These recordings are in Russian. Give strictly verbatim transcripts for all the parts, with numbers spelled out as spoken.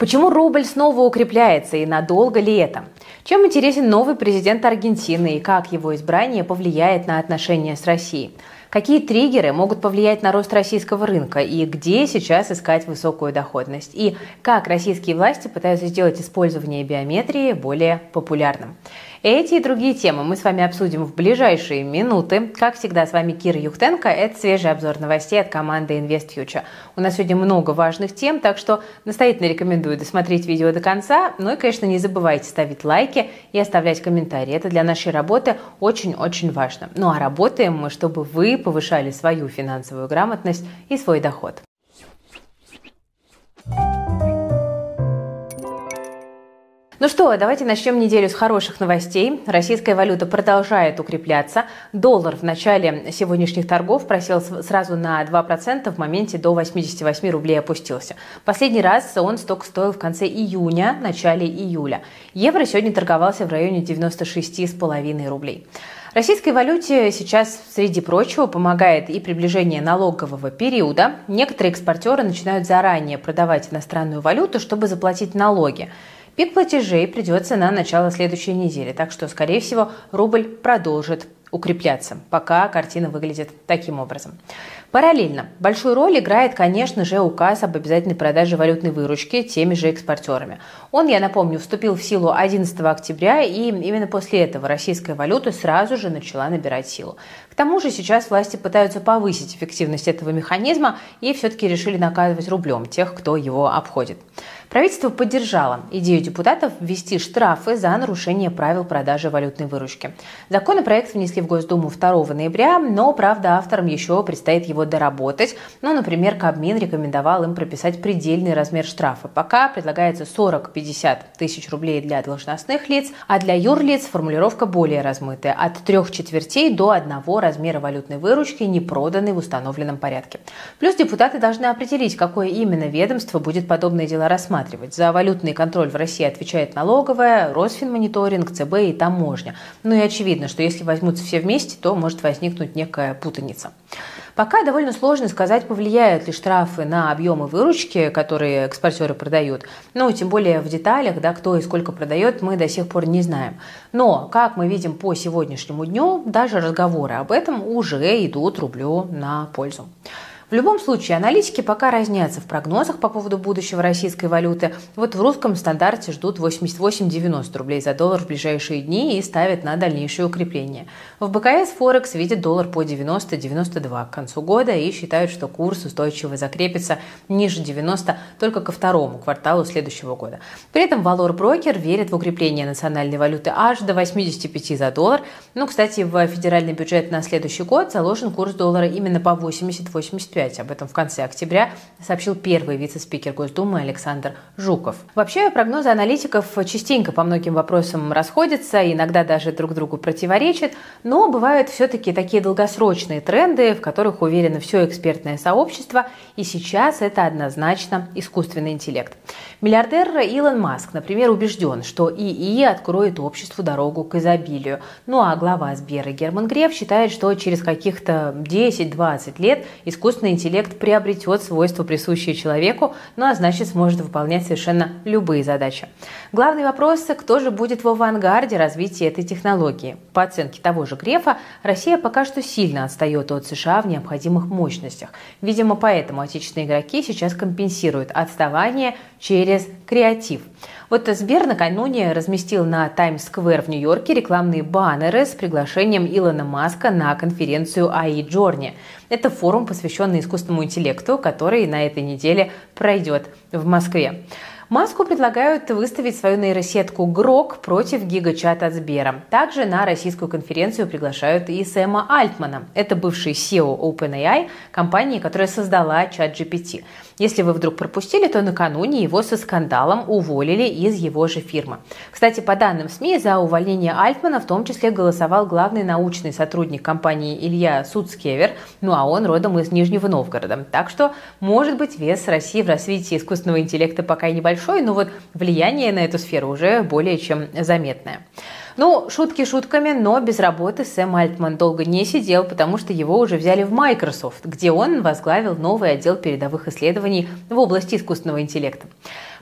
Почему рубль снова укрепляется и надолго ли это? Чем интересен новый президент Аргентины и как его избрание повлияет на отношения с Россией? Какие триггеры могут повлиять на рост российского рынка и где сейчас искать высокую доходность? И как российские власти пытаются сделать использование биометрии более популярным? Эти и другие темы мы с вами обсудим в ближайшие минуты. Как всегда, с вами Кира Юхтенко. Это свежий обзор новостей от команды InvestFuture. У нас сегодня много важных тем, так что настоятельно рекомендую досмотреть видео до конца. Ну и, конечно, не забывайте ставить лайки и оставлять комментарии. Это для нашей работы очень-очень важно. Ну а работаем мы, чтобы вы повышали свою финансовую грамотность и свой доход. Ну что, давайте начнем неделю с хороших новостей. Российская валюта продолжает укрепляться. Доллар в начале сегодняшних торгов просел сразу на два процента, в моменте до восьмидесяти восьми рублей опустился. Последний раз он столько стоил в конце июня, начале июля. Евро сегодня торговался в районе девяноста шести с половиной рублей. Российской валюте сейчас, среди прочего, помогает и приближение налогового периода. Некоторые экспортеры начинают заранее продавать иностранную валюту, чтобы заплатить налоги. Пик платежей придется на начало следующей недели, так что, скорее всего, рубль продолжит укрепляться. Пока картина выглядит таким образом. Параллельно большую роль играет, конечно же, указ об обязательной продаже валютной выручки теми же экспортерами. Он, я напомню, вступил в силу одиннадцатого октября, и именно после этого российская валюта сразу же начала набирать силу. К тому же сейчас власти пытаются повысить эффективность этого механизма и все-таки решили наказывать рублем тех, кто его обходит. Правительство поддержало идею депутатов ввести штрафы за нарушение правил продажи валютной выручки. Законопроект внесли в Госдуму второго ноября, но, правда, авторам еще предстоит его доработать. Ну, например, Кабмин рекомендовал им прописать предельный размер штрафа. Пока предлагается сорок-пятьдесят тысяч рублей для должностных лиц, а для юрлиц формулировка более размытая – от трех четвертей до одного размера валютной выручки, не проданной в установленном порядке. Плюс депутаты должны определить, какое именно ведомство будет подобные дела рассматривать. За валютный контроль в России отвечает налоговая, Росфинмониторинг, ЦБ и таможня. Ну и очевидно, что если возьмутся все вместе, то может возникнуть некая путаница. Пока довольно сложно сказать, повлияют ли штрафы на объемы выручки, которые экспортеры продают. Ну, тем более в деталях, да, кто и сколько продает, мы до сих пор не знаем. Но, как мы видим по сегодняшнему дню, даже разговоры об этом уже идут рублю на пользу. В любом случае, аналитики пока разнятся в прогнозах по поводу будущего российской валюты. Вот в русском стандарте ждут восемьдесят восемь - девяносто рублей за доллар в ближайшие дни и ставят на дальнейшее укрепление. В БКС Форекс видит доллар по девяносто - девяносто два к концу года и считают, что курс устойчиво закрепится ниже девяноста только ко второму кварталу следующего года. При этом Valor Broker верит в укрепление национальной валюты аж до восьмидесяти пяти за доллар. Ну, кстати, в федеральный бюджет на следующий год заложен курс доллара именно по восемьдесят - восемьдесят пять. Об этом в конце октября сообщил первый вице-спикер Госдумы Александр Жуков. Вообще, прогнозы аналитиков частенько по многим вопросам расходятся, иногда даже друг другу противоречат, но бывают все-таки такие долгосрочные тренды, в которых уверено все экспертное сообщество, и сейчас это однозначно искусственный интеллект. Миллиардер Илон Маск, например, убежден, что ИИ откроет обществу дорогу к изобилию. Ну а глава Сбера Герман Греф считает, что через каких-то десять-двадцать лет искусственный интеллект приобретет свойства, присущие человеку, ну а значит сможет выполнять совершенно любые задачи. Главный вопрос – кто же будет в авангарде развития этой технологии? По оценке того же Грефа, Россия пока что сильно отстает от США в необходимых мощностях. Видимо, поэтому отечественные игроки сейчас компенсируют отставание через креатив. Вот Сбер накануне разместил на Таймс-сквер в Нью-Йорке рекламные баннеры с приглашением Илона Маска на конференцию эй ай Джорни. Это форум, посвященный искусственному интеллекту, который на этой неделе пройдет в Москве. Маску предлагают выставить свою нейросетку Грок против гигачат от Сбера. Также на российскую конференцию приглашают и Сэма Альтмана. Это бывший си и о OpenAI, компании, которая создала чат джи пи ти. Если вы вдруг пропустили, то накануне его со скандалом уволили из его же фирмы. Кстати, по данным СМИ, за увольнение Альтмана в том числе голосовал главный научный сотрудник компании Илья Суцкевер, ну а он родом из Нижнего Новгорода. Так что, может быть, вес России в развитии искусственного интеллекта пока небольшой, но вот влияние на эту сферу уже более чем заметное. Ну, шутки шутками, но без работы Сэм Альтман долго не сидел, потому что его уже взяли в Microsoft, где он возглавил новый отдел передовых исследований в области искусственного интеллекта.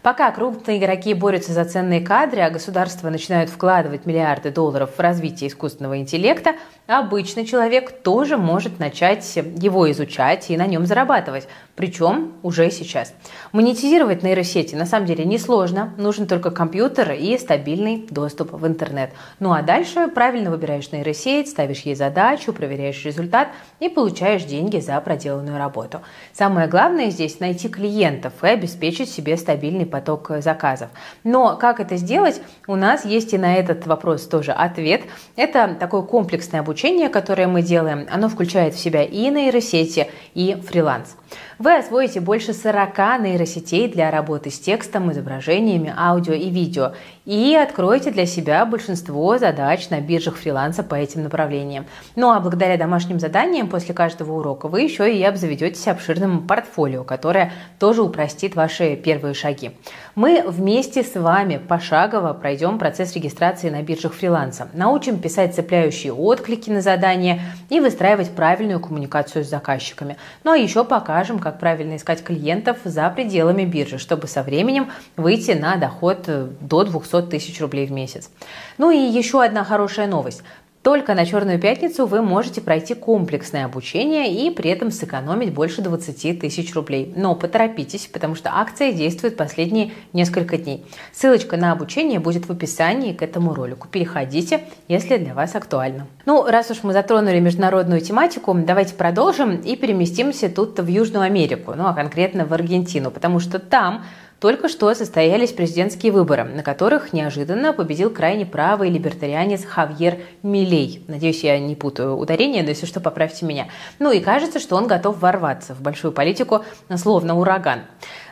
Пока крупные игроки борются за ценные кадры, а государства начинают вкладывать миллиарды долларов в развитие искусственного интеллекта, обычный человек тоже может начать его изучать и на нем зарабатывать, причем уже сейчас. Монетизировать нейросети на самом деле несложно, нужен только компьютер и стабильный доступ в интернет. Ну а дальше правильно выбираешь нейросеть, ставишь ей задачу, проверяешь результат и получаешь деньги за проделанную работу. Самое главное здесь найти клиентов и обеспечить себе стабильный поток заказов. Но как это сделать? У нас есть и на этот вопрос тоже ответ. Это такое комплексное обучение, которое мы делаем. Оно включает в себя и нейросети, и фриланс. Вы освоите больше сорока нейросетей для работы с текстом, изображениями, аудио и видео. И откроете для себя большинство задач на биржах фриланса по этим направлениям. Ну а благодаря домашним заданиям после каждого урока вы еще и обзаведетесь обширным портфолио, которое тоже упростит ваши первые шаги. Мы вместе с вами пошагово пройдем процесс регистрации на биржах фриланса. Научим писать цепляющие отклики на задания и выстраивать правильную коммуникацию с заказчиками. Ну а еще покажем, как правильно искать клиентов за пределами биржи, чтобы со временем выйти на доход до двухсот тысяч рублей в месяц. Ну и еще одна хорошая новость. Только на Черную пятницу вы можете пройти комплексное обучение и при этом сэкономить больше двадцати тысяч рублей. Но поторопитесь, потому что акция действует последние несколько дней. Ссылочка на обучение будет в описании к этому ролику. Переходите, если для вас актуально. Ну, раз уж мы затронули международную тематику, давайте продолжим и переместимся тут в Южную Америку, ну а конкретно в Аргентину, потому что там только что состоялись президентские выборы, на которых неожиданно победил крайне правый либертарианец Хавьер Милей. Надеюсь, я не путаю ударение, но если что, поправьте меня. Ну и кажется, что он готов ворваться в большую политику, словно ураган.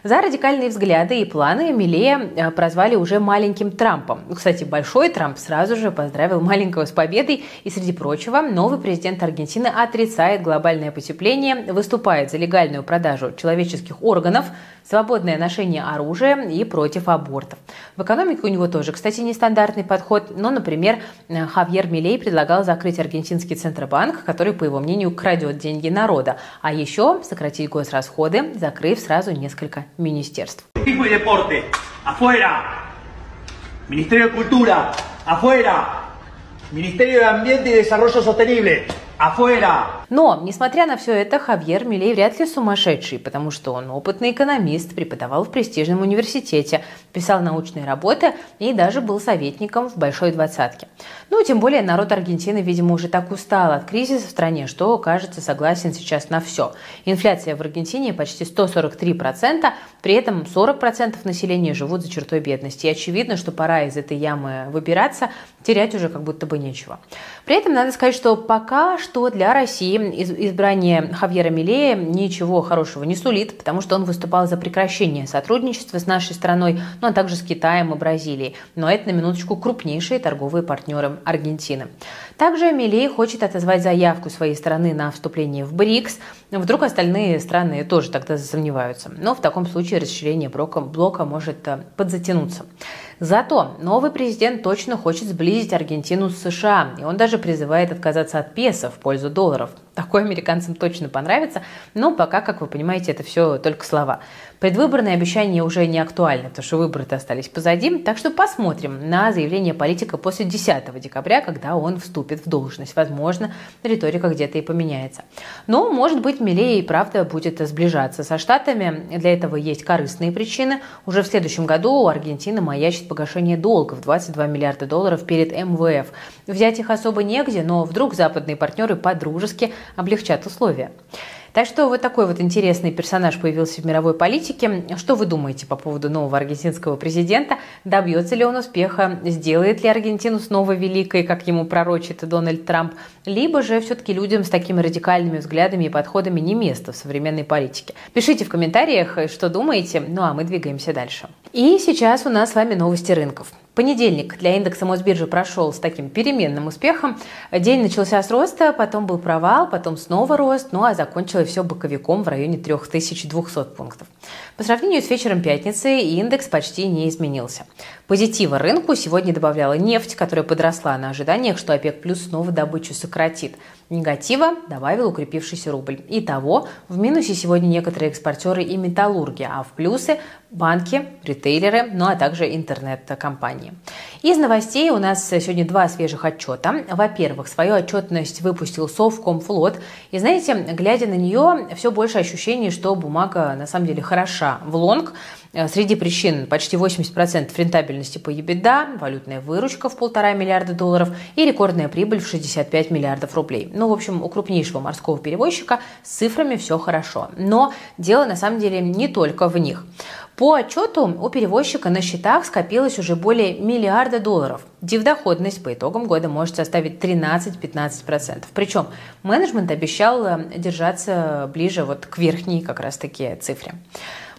За радикальные взгляды и планы Милея прозвали уже маленьким Трампом. Кстати, большой Трамп сразу же поздравил маленького с победой. И, среди прочего, новый президент Аргентины отрицает глобальное потепление, выступает за легальную продажу человеческих органов, свободное ношение оружия и против абортов. В экономике у него тоже, кстати, нестандартный подход. Но, например, Хавьер Милей предлагал закрыть аргентинский центробанк, который, по его мнению, крадет деньги народа. А еще сократить госрасходы, закрыв сразу несколько министерств. Типа и депорты. Афуэра. Министерство культуры. Афуэра. Министерство Ambiente и Desarrollo Sostenible. Но, несмотря на все это, Хавьер Милей вряд ли сумасшедший, потому что он опытный экономист, преподавал в престижном университете, писал научные работы и даже был советником в Большой Двадцатке. Ну, тем более, народ Аргентины, видимо, уже так устал от кризиса в стране, что, кажется, согласен сейчас на все. Инфляция в Аргентине почти сто сорок три процента, при этом сорок процентов населения живут за чертой бедности. И очевидно, что пора из этой ямы выбираться, терять уже как будто бы нечего. При этом надо сказать, что пока что для России избрание Хавьера Милея ничего хорошего не сулит, потому что он выступал за прекращение сотрудничества с нашей страной, ну а также с Китаем и Бразилией. Но это, на минуточку, крупнейшие торговые партнеры Аргентины. Также Милей хочет отозвать заявку своей страны на вступление в БРИКС. Вдруг остальные страны тоже тогда засомневаются. Но в таком случае расширение блока, блока может подзатянуться. Зато новый президент точно хочет сблизить Аргентину с США, и он даже призывает отказаться от песо в пользу долларов. Такое американцам точно понравится, но пока, как вы понимаете, это все только слова. Предвыборные обещания уже не актуальны, потому что выборы-то остались позади, так что посмотрим на заявление политика после десятого декабря, когда он вступит в должность. Возможно, риторика где-то и поменяется. Но, может быть, Милей и правда будет сближаться со Штатами, для этого есть корыстные причины. Уже в следующем году у Аргентины маячит погашение долга в двадцать два миллиарда долларов перед МВФ. Взять их особо негде, но вдруг западные партнеры по-дружески облегчат условия. Так что вот такой вот интересный персонаж появился в мировой политике. Что вы думаете по поводу нового аргентинского президента? Добьется ли он успеха? Сделает ли Аргентину снова великой, как ему пророчит Дональд Трамп? Либо же все-таки людям с такими радикальными взглядами и подходами не место в современной политике? Пишите в комментариях, что думаете. Ну а мы двигаемся дальше. И сейчас у нас с вами новости рынков. Понедельник для индекса Мосбиржи прошел с таким переменным успехом. День начался с роста, потом был провал, потом снова рост, ну а закончилось все боковиком в районе трёх тысяч двухсот пунктов. По сравнению с вечером пятницы индекс почти не изменился. Позитива рынку сегодня добавляла нефть, которая подросла на ожиданиях, что ОПЕК плюс снова добычу сократит. сократит. Негатива добавил укрепившийся рубль. Итого, в минусе сегодня некоторые экспортеры и металлурги, а в плюсы банки, ритейлеры, ну а также интернет-компании. Из новостей у нас сегодня два свежих отчета. Во-первых, свою отчетность выпустил Совкомфлот. И знаете, глядя на нее, все больше ощущение, что бумага на самом деле хороша в лонг. Среди причин почти восемьдесят процентов рентабельности по EBITDA, валютная выручка в полтора миллиарда долларов и рекордная прибыль в шестьдесят пять миллиардов рублей. Ну, в общем, у крупнейшего морского перевозчика с цифрами все хорошо. Но дело на самом деле не только в них. По отчету у перевозчика на счетах скопилось уже более миллиарда долларов. Дивдоходность по итогам года может составить тринадцать-пятнадцать процентов. Причем менеджмент обещал держаться ближе вот к верхней как раз-таки цифре.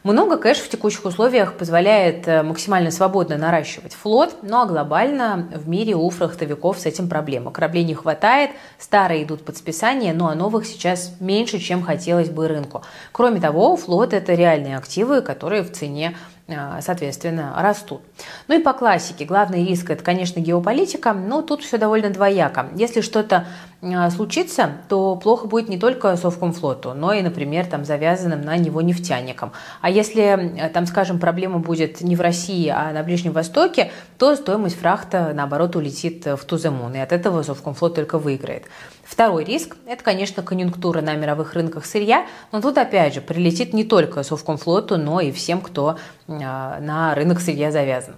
Много кэша в текущих условиях позволяет максимально свободно наращивать флот, ну а глобально в мире у фрахтовиков с этим проблема. Кораблей не хватает, старые идут под списание, ну а новых сейчас меньше, чем хотелось бы рынку. Кроме того, флот – это реальные активы, которые в цене, соответственно, растут. Ну и по классике. Главный риск – это, конечно, геополитика, но тут все довольно двояко. Если что-то случится, то плохо будет не только Совкомфлоту, но и, например, там, завязанным на него нефтяникам. А если, там, скажем, проблема будет не в России, а на Ближнем Востоке, то стоимость фрахта, наоборот, улетит в туземон, и от этого Совкомфлот только выиграет. Второй риск – это, конечно, конъюнктура на мировых рынках сырья, но тут, опять же, прилетит не только Совкомфлоту, но и всем, кто на рынок сырья завязан.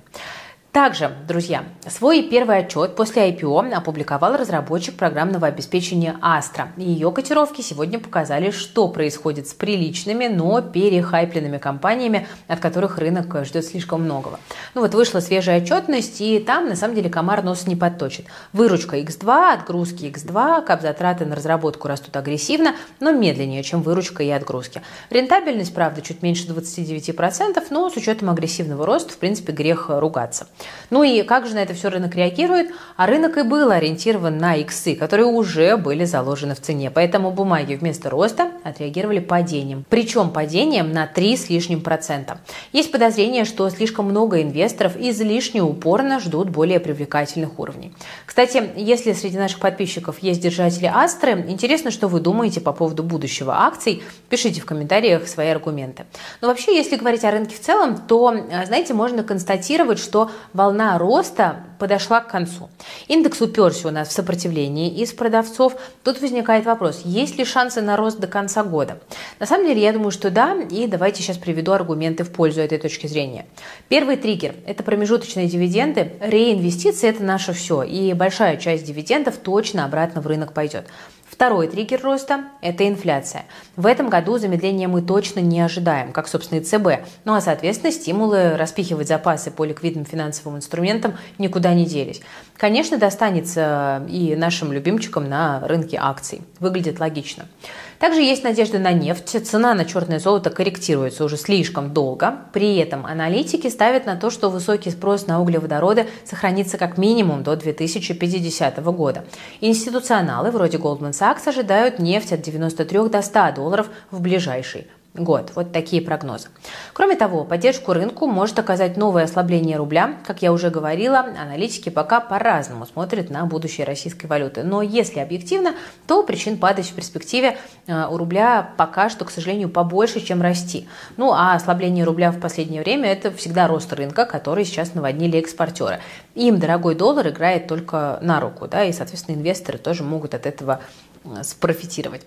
Также, друзья, свой первый отчет после ай пи о опубликовал разработчик программного обеспечения Astra. Ее котировки сегодня показали, что происходит с приличными, но перехайпленными компаниями, от которых рынок ждет слишком многого. Ну вот вышла свежая отчетность, и там на самом деле комар нос не подточит. Выручка икс два, отгрузки икс два, капзатраты на разработку растут агрессивно, но медленнее, чем выручка и отгрузки. Рентабельность, правда, чуть меньше двадцати девяти процентов, но с учетом агрессивного роста, в принципе, грех ругаться. Ну и как же на это все рынок реагирует? А рынок и был ориентирован на иксы, которые уже были заложены в цене. Поэтому бумаги вместо роста отреагировали падением. Причем падением на три с лишним процента. Есть подозрение, что слишком много инвесторов излишне упорно ждут более привлекательных уровней. Кстати, если среди наших подписчиков есть держатели Астры, интересно, что вы думаете по поводу будущего акций. Пишите в комментариях свои аргументы. Но вообще, если говорить о рынке в целом, то, знаете, можно констатировать, что волна роста подошла к концу. Индекс уперся у нас в сопротивлении из продавцов. Тут возникает вопрос, есть ли шансы на рост до конца года? На самом деле, я думаю, что да, и давайте сейчас приведу аргументы в пользу этой точки зрения. Первый триггер – это промежуточные дивиденды, реинвестиции – это наше все, и большая часть дивидендов точно обратно в рынок пойдет. Второй триггер роста – это инфляция. В этом году замедления мы точно не ожидаем, как, собственно, и ЦБ. Ну а, соответственно, стимулы распихивать запасы по ликвидным финансовым инструментам никуда не делись. Конечно, достанется и нашим любимчикам на рынке акций. Выглядит логично. Также есть надежда на нефть. Цена на черное золото корректируется уже слишком долго. При этом аналитики ставят на то, что высокий спрос на углеводороды сохранится как минимум до две тысячи пятидесятого года. Институционалы вроде Goldman Sachs ожидают нефть от девяноста трёх до ста долларов в ближайший год. Вот такие прогнозы. Кроме того, поддержку рынку может оказать новое ослабление рубля. Как я уже говорила, аналитики пока по-разному смотрят на будущее российской валюты. Но если объективно, то причин падать в перспективе у рубля пока что, к сожалению, побольше, чем расти. Ну а ослабление рубля в последнее время – это всегда рост рынка, который сейчас наводнили экспортеры. Им дорогой доллар играет только на руку, да, и, соответственно, инвесторы тоже могут от этого спрофитировать.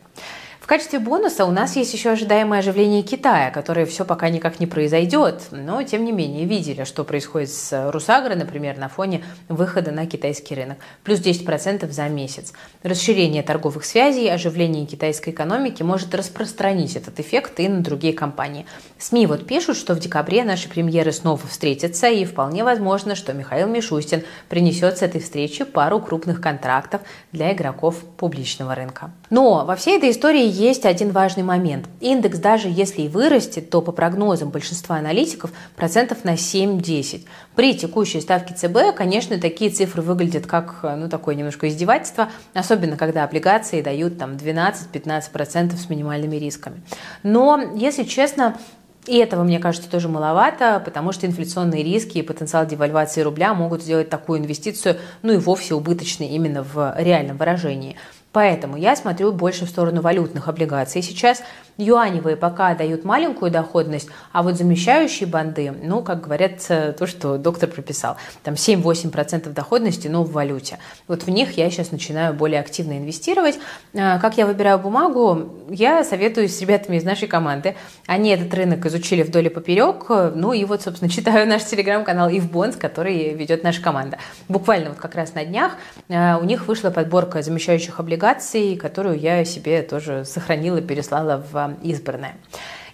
В качестве бонуса у нас есть еще ожидаемое оживление Китая, которое все пока никак не произойдет, но тем не менее видели, что происходит с Русагро, например, на фоне выхода на китайский рынок. Плюс десять процентов за месяц. Расширение торговых связей, оживление китайской экономики может распространить этот эффект и на другие компании. СМИ вот пишут, что в декабре наши премьеры снова встретятся, и вполне возможно, что Михаил Мишустин принесет с этой встречи пару крупных контрактов для игроков публичного рынка. Но во всей этой истории есть один важный момент. Индекс, даже если и вырастет, то по прогнозам большинства аналитиков процентов на семь-десять. При текущей ставке ЦБ, конечно, такие цифры выглядят как, ну, такое немножко издевательство, особенно когда облигации дают там двенадцать-пятнадцать процентов с минимальными рисками. Но, если честно, и этого, мне кажется, тоже маловато, потому что инфляционные риски и потенциал девальвации рубля могут сделать такую инвестицию, ну и вовсе убыточной именно в реальном выражении. Поэтому я смотрю больше в сторону валютных облигаций. Сейчас юаневые пока дают маленькую доходность, а вот замещающие банды, ну, как говорят, то, что доктор прописал, там семь-восемь процентов доходности, но в валюте. Вот в них я сейчас начинаю более активно инвестировать. Как я выбираю бумагу? Я советуюсь с ребятами из нашей команды. Они этот рынок изучили вдоль и поперек. Ну и вот, собственно, читаю наш телеграм-канал ай эф Bonds, который ведет наша команда. Буквально вот как раз на днях у них вышла подборка замещающих облигаций, которую я себе тоже сохранила и переслала в избранное.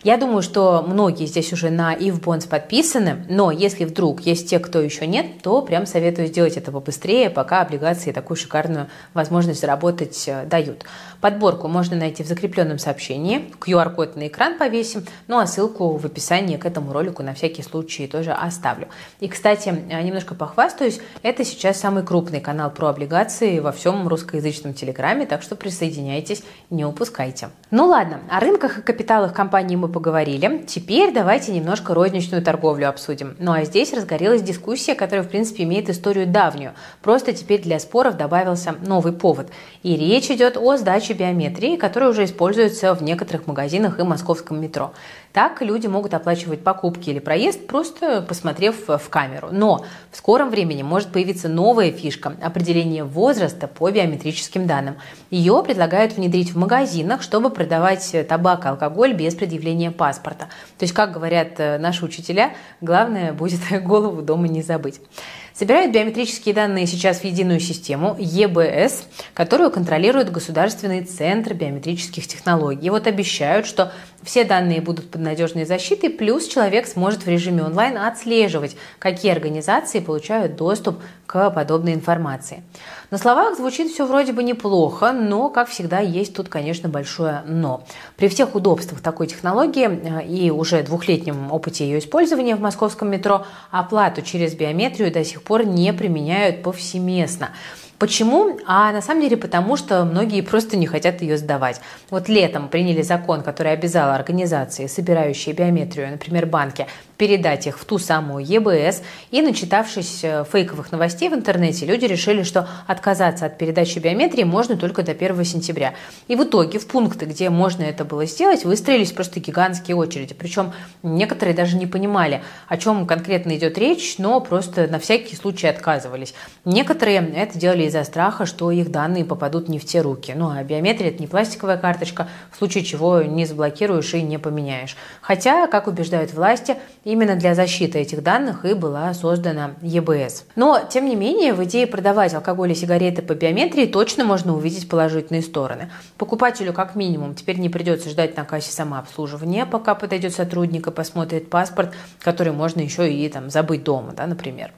Я думаю, что многие здесь уже на ай эф Bonds подписаны, но если вдруг есть те, кто еще нет, то прям советую сделать это побыстрее, пока облигации такую шикарную возможность заработать дают. Подборку можно найти в закрепленном сообщении, ку ар-код на экран повесим, ну а ссылку в описании к этому ролику на всякий случай тоже оставлю. И, кстати, немножко похвастаюсь, это сейчас самый крупный канал про облигации во всем русскоязычном телеграме, так что присоединяйтесь, не упускайте. Ну ладно, о рынках и капиталах компании мы поговорили. Теперь давайте немножко розничную торговлю обсудим. Ну а здесь разгорелась дискуссия, которая, в принципе, имеет историю давнюю. Просто теперь для споров добавился новый повод. И речь идет о сдаче биометрии, которая уже используется в некоторых магазинах и московском метро. Так люди могут оплачивать покупки или проезд, просто посмотрев в камеру. Но в скором времени может появиться новая фишка – определение возраста по биометрическим данным. Ее предлагают внедрить в магазинах, чтобы продавать табак и алкоголь без предъявления паспорта. То есть, как говорят наши учителя, главное будет голову дома не забыть. Собирают биометрические данные сейчас в единую систему е бэ эс, которую контролирует Государственный центр биометрических технологий. И вот обещают, что все данные будут под надежной защитой, плюс человек сможет в режиме онлайн отслеживать, какие организации получают доступ к подобной информации. На словах звучит все вроде бы неплохо, но, как всегда, есть тут, конечно, большое «но». При всех удобствах такой технологии и уже двухлетнем опыте ее использования в московском метро оплату через биометрию до сих пор не применяют повсеместно. Почему? А на самом деле потому, что многие просто не хотят ее сдавать. Вот летом приняли закон, который обязал организации, собирающие биометрию, например, банки, передать их в ту самую е бэ эс. И, начитавшись фейковых новостей в интернете, люди решили, что отказаться от передачи биометрии можно только до первого сентября. И в итоге в пункты, где можно это было сделать, выстроились просто гигантские очереди. Причем некоторые даже не понимали, о чем конкретно идет речь, но просто на всякий случай отказывались. Некоторые это делали из-за страха, что их данные попадут не в те руки. Ну а биометрия – это не пластиковая карточка, в случае чего не заблокируешь и не поменяешь. Хотя, как убеждают власти, именно для защиты этих данных и была создана е бэ эс. Но, тем не менее, в идее продавать алкоголь и сигареты по биометрии точно можно увидеть положительные стороны. Покупателю, как минимум, теперь не придется ждать на кассе самообслуживания, пока подойдет сотрудник и посмотрит паспорт, который можно еще и там забыть дома, да, например.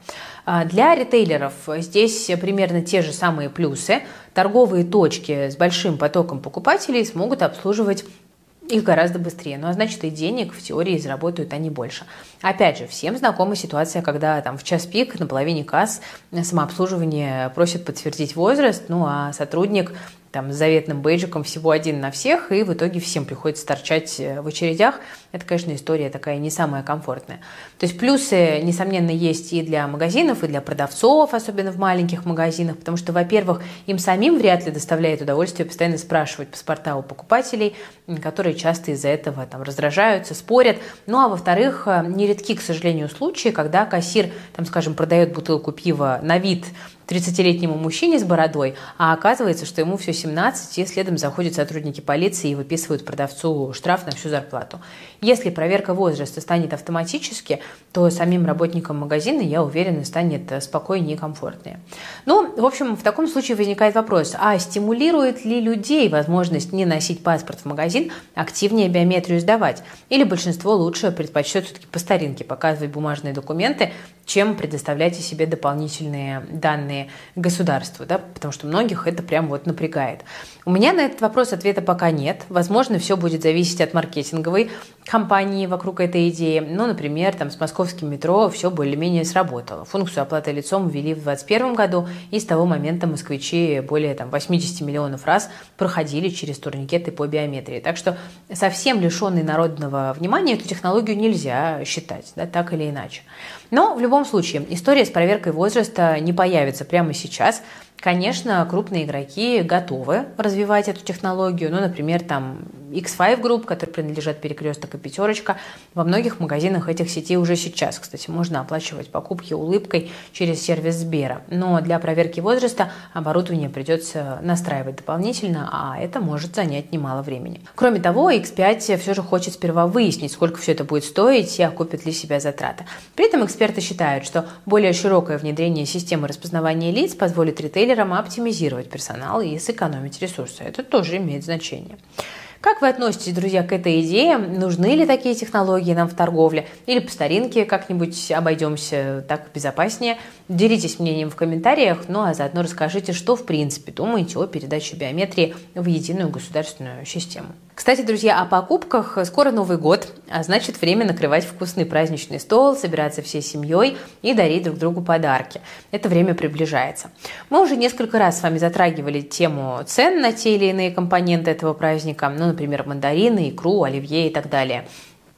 Для ритейлеров здесь примерно те же самые плюсы. Торговые точки с большим потоком покупателей смогут обслуживать их гораздо быстрее. Ну, а значит, и денег в теории заработают они больше. Опять же, всем знакома ситуация, когда там в час пик на половине касс самообслуживание просит подтвердить возраст, ну, а сотрудник там с заветным бейджиком всего один на всех, и в итоге всем приходится торчать в очередях. Это, конечно, история такая не самая комфортная. То есть плюсы, несомненно, есть и для магазинов, и для продавцов, особенно в маленьких магазинах, потому что, во-первых, им самим вряд ли доставляет удовольствие постоянно спрашивать паспорта у покупателей, которые часто из-за этого там раздражаются, спорят. Ну, а во-вторых, нередки, к сожалению, случаи, когда кассир, там, скажем, продает бутылку пива на вид тридцатилетнему мужчине с бородой, а оказывается, что ему все семнадцать, и следом заходят сотрудники полиции и выписывают продавцу штраф на всю зарплату. Если проверка возраста станет автоматически, то самим работникам магазина, я уверена, станет спокойнее и комфортнее. Ну, в общем, в таком случае возникает вопрос, а стимулирует ли людей возможность не носить паспорт в магазин, активнее биометрию сдавать? Или большинство лучше предпочтет все-таки по старинке показывать бумажные документы, чем предоставлять о себе дополнительные данные государству, да, потому что многих это прям вот напрягает. У меня на этот вопрос ответа пока нет. Возможно, все будет зависеть от маркетинговой кампании вокруг этой идеи. Ну, например, там с московским метро все более-менее сработало. Функцию оплаты лицом ввели в две тысячи двадцать первом году, и с того момента москвичи более там, восемьдесят миллионов раз проходили через турникеты по биометрии. Так что совсем лишенной народного внимания эту технологию нельзя считать, да, так или иначе. Но в любом случае история с проверкой возраста не появится прямо сейчас. Конечно, крупные игроки готовы развивать эту технологию. Ну, например, там икс пять груп, который принадлежат Перекресток и Пятерочка, во многих магазинах этих сетей уже сейчас, кстати, можно оплачивать покупки улыбкой через сервис Сбера. Но для проверки возраста оборудование придется настраивать дополнительно, а это может занять немало времени. Кроме того, икс пять все же хочет сперва выяснить, сколько все это будет стоить и окупит ли себя затраты. При этом эксперты считают, что более широкое внедрение системы распознавания лиц позволит ритейлерам оптимизировать персонал и сэкономить ресурсы. Это тоже имеет значение. Как вы относитесь, друзья, к этой идее? Нужны ли такие технологии нам в торговле? Или по старинке как-нибудь обойдемся так безопаснее? Делитесь мнением в комментариях, ну а заодно расскажите, что в принципе думаете о передаче биометрии в единую государственную систему. Кстати, друзья, о покупках. Скоро Новый год, а значит, время накрывать вкусный праздничный стол, собираться всей семьей и дарить друг другу подарки. Это время приближается. Мы уже несколько раз с вами затрагивали тему цен на те или иные компоненты этого праздника, ну, например, мандарины, икру, оливье и так далее.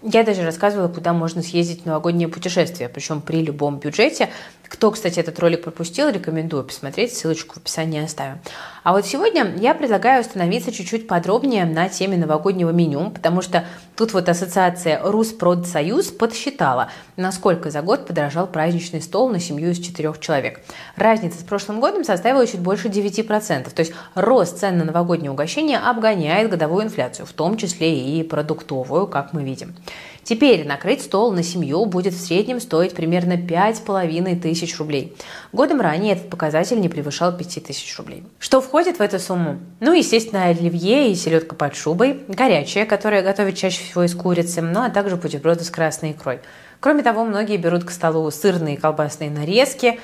Я даже рассказывала, куда можно съездить в новогоднее путешествие, причем при любом бюджете. Кто, кстати, этот ролик пропустил, рекомендую посмотреть, ссылочку в описании оставим. А вот сегодня я предлагаю остановиться чуть-чуть подробнее на теме новогоднего меню, потому что тут вот ассоциация Руспродсоюз подсчитала, насколько за год подорожал праздничный стол на семью из четырех человек. Разница с прошлым годом составила чуть больше девяти процентов, то есть рост цен на новогоднее угощение обгоняет годовую инфляцию, в том числе и продуктовую, как мы видим. Теперь накрыть стол на семью будет в среднем стоить примерно пять с половиной тысяч рублей. Годом ранее этот показатель не превышал пяти тысяч рублей. Что входит в эту сумму? Ну, естественно, оливье и селедка под шубой, горячая, которая готовят чаще всего из курицы, ну а также бутерброды с красной икрой. Кроме того, многие берут к столу сырные и колбасные нарезки,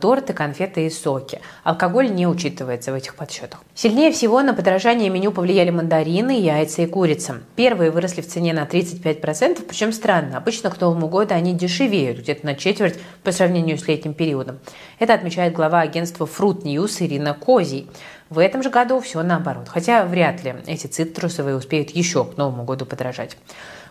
торты, конфеты и соки. Алкоголь не учитывается в этих подсчетах. Сильнее всего на подорожание меню повлияли мандарины, яйца и курица. Первые выросли в цене на тридцать пять процентов, причем странно. Обычно к Новому году они дешевеют где-то на четверть по сравнению с летним периодом. Это отмечает глава агентства Fruit News Ирина Козий. В этом же году все наоборот, хотя вряд ли эти цитрусовые успеют еще к Новому году подорожать.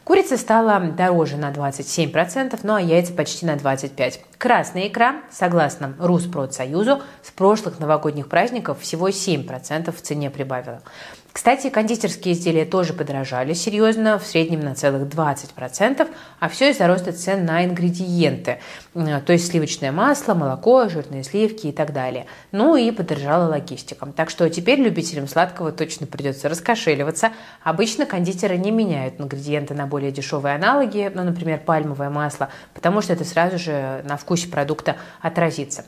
Курица стала дороже на двадцать семь процентов, ну а яйца почти на двадцать пять процентов. Красная икра, согласно Руспродсоюзу, с прошлых новогодних праздников всего семь процентов в цене прибавила. Кстати, кондитерские изделия тоже подорожали серьезно, в среднем на целых двадцать процентов, а все из-за роста цен на ингредиенты, то есть сливочное масло, молоко, жирные сливки и так далее. Ну и подорожала логистика. Так что теперь любителям сладкого точно придется раскошеливаться. Обычно кондитеры не меняют ингредиенты на более дешевые аналоги, ну, например, пальмовое масло, потому что это сразу же на вкусе продукта отразится.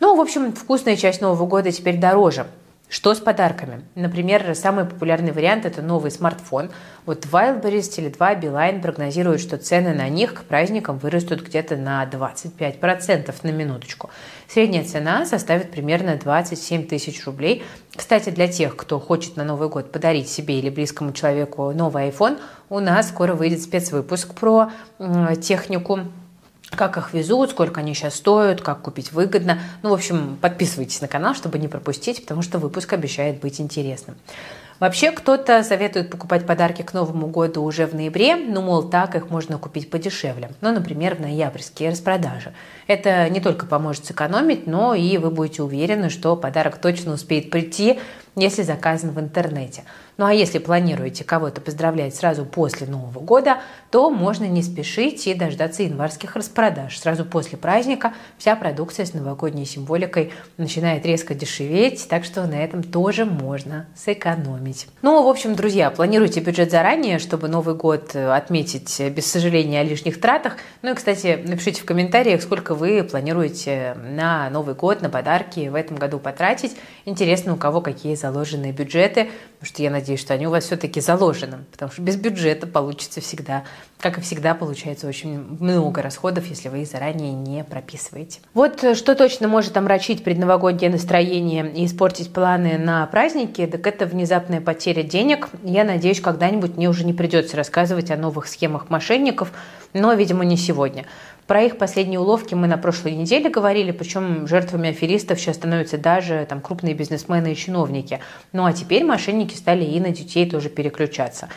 Ну, в общем, вкусная часть Нового года теперь дороже. Что с подарками? Например, самый популярный вариант – это новый смартфон. Вот Wildberries, теле два, Билайн прогнозируют, что цены на них к праздникам вырастут где-то на двадцать пять процентов на минуточку. Средняя цена составит примерно двадцать семь тысяч рублей. Кстати, для тех, кто хочет на Новый год подарить себе или близкому человеку новый iPhone, у нас скоро выйдет спецвыпуск про э, технику. Как их везут, сколько они сейчас стоят, как купить выгодно. Ну, в общем, подписывайтесь на канал, чтобы не пропустить, потому что выпуск обещает быть интересным. Вообще, кто-то советует покупать подарки к Новому году уже в ноябре, ну, мол, так их можно купить подешевле. Ну, например, в ноябрьские распродажи. Это не только поможет сэкономить, но и вы будете уверены, что подарок точно успеет прийти, если заказан в интернете. Ну а если планируете кого-то поздравлять сразу после Нового года, то можно не спешить и дождаться январских распродаж. Сразу после праздника вся продукция с новогодней символикой начинает резко дешеветь, так что на этом тоже можно сэкономить. Ну, в общем, друзья, планируйте бюджет заранее, чтобы Новый год отметить без сожаления о лишних тратах. Ну и, кстати, напишите в комментариях, сколько вы планируете на Новый год, на подарки в этом году потратить. Интересно, у кого какие заложенные бюджеты, потому что я надеюсь, Надеюсь, что они у вас все-таки заложены, потому что без бюджета получится всегда, как и всегда, получается очень много расходов, если вы их заранее не прописываете. Вот что точно может омрачить предновогоднее настроение и испортить планы на праздники, так это внезапная потеря денег. Я надеюсь, когда-нибудь мне уже не придется рассказывать о новых схемах мошенников, но, видимо, не сегодня. Про их последние уловки мы на прошлой неделе говорили, причем жертвами аферистов сейчас становятся даже там крупные бизнесмены и чиновники. Ну а теперь мошенники стали и на детей тоже переключаться.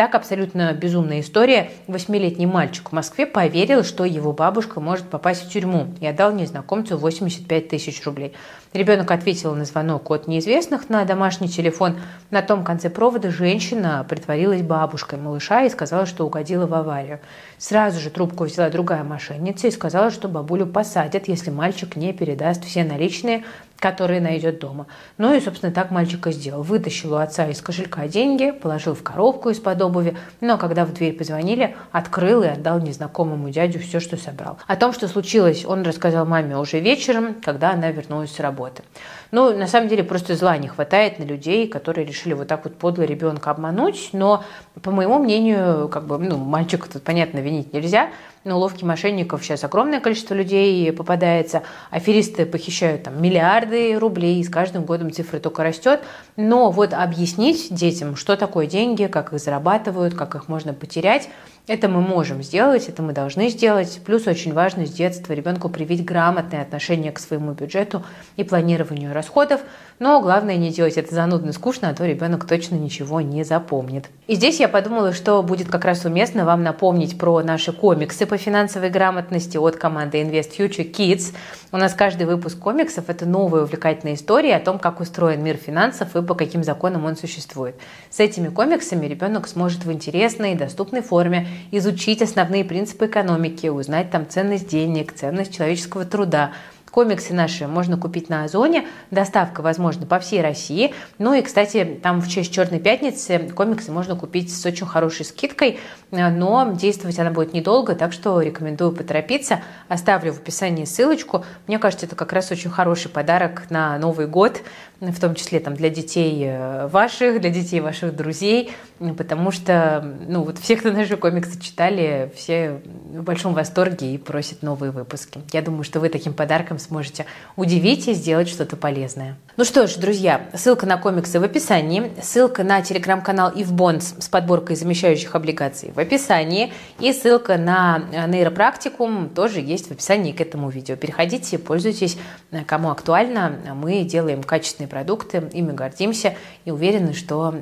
Так, абсолютно безумная история. Восьмилетний мальчик в Москве поверил, что его бабушка может попасть в тюрьму, и отдал незнакомцу восемьдесят пять тысяч рублей. Ребенок ответил на звонок от неизвестных на домашний телефон. На том конце провода женщина притворилась бабушкой малыша и сказала, что угодила в аварию. Сразу же трубку взяла другая мошенница и сказала, что бабулю посадят, если мальчик не передаст все наличные, которые найдет дома. Ну и, собственно, так мальчик и сделал. Вытащил у отца из кошелька деньги, положил в коробку из-под обуви, но когда в дверь позвонили, открыл и отдал незнакомому дядю все, что собрал. О том, что случилось, он рассказал маме уже вечером, когда она вернулась с работы. Ну, на самом деле, просто зла не хватает на людей, которые решили вот так вот подло ребенка обмануть, но, по моему мнению, как бы, ну, мальчика тут, понятно, винить нельзя, но уловки мошенников сейчас огромное количество людей попадается, аферисты похищают там миллиарды рублей, и с каждым годом цифра только растет, но вот объяснить детям, что такое деньги, как их зарабатывают, как их можно потерять, это мы можем сделать, это мы должны сделать. Плюс очень важно с детства ребенку привить грамотное отношение к своему бюджету и планированию расходов. Но главное не делать это занудно и скучно, а то ребенок точно ничего не запомнит. И здесь я подумала, что будет как раз уместно вам напомнить про наши комиксы по финансовой грамотности от команды InvestFuture Kids. У нас каждый выпуск комиксов – это новая увлекательная история о том, как устроен мир финансов и по каким законам он существует. С этими комиксами ребенок сможет в интересной и доступной форме изучить основные принципы экономики, узнать там ценность денег, ценность человеческого труда. Комиксы наши можно купить на Озоне, доставка возможна по всей России. Ну и, кстати, там в честь Черной пятницы комиксы можно купить с очень хорошей скидкой, но действовать она будет недолго, так что рекомендую поторопиться. Оставлю в описании ссылочку. Мне кажется, это как раз очень хороший подарок на Новый год, в том числе там для детей ваших, для детей ваших друзей, потому что, ну, вот все, кто наши комиксы читали, все в большом восторге и просят новые выпуски. Я думаю, что вы таким подарком сможете удивить и сделать что-то полезное. Ну что ж, друзья, ссылка на комиксы в описании, ссылка на телеграм-канал ай эф Bonds с подборкой замещающих облигаций в описании, и ссылка на нейропрактикум тоже есть в описании к этому видео. Переходите, пользуйтесь, кому актуально. Мы делаем качественные продукты, ими гордимся и уверены, что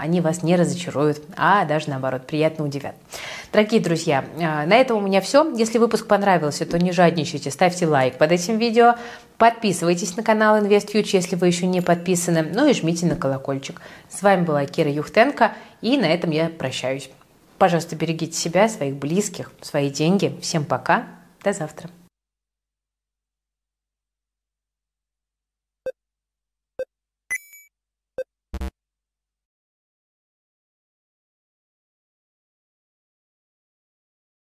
они вас не разочаруют, а даже наоборот, приятно удивят. Дорогие друзья, на этом у меня все. Если выпуск понравился, то не жадничайте, ставьте лайк под этим видео, подписывайтесь на канал InvestFuture, если вы еще не подписаны, ну и жмите на колокольчик. С вами была Кира Юхтенко, и на этом я прощаюсь. Пожалуйста, берегите себя, своих близких, свои деньги. Всем пока, до завтра.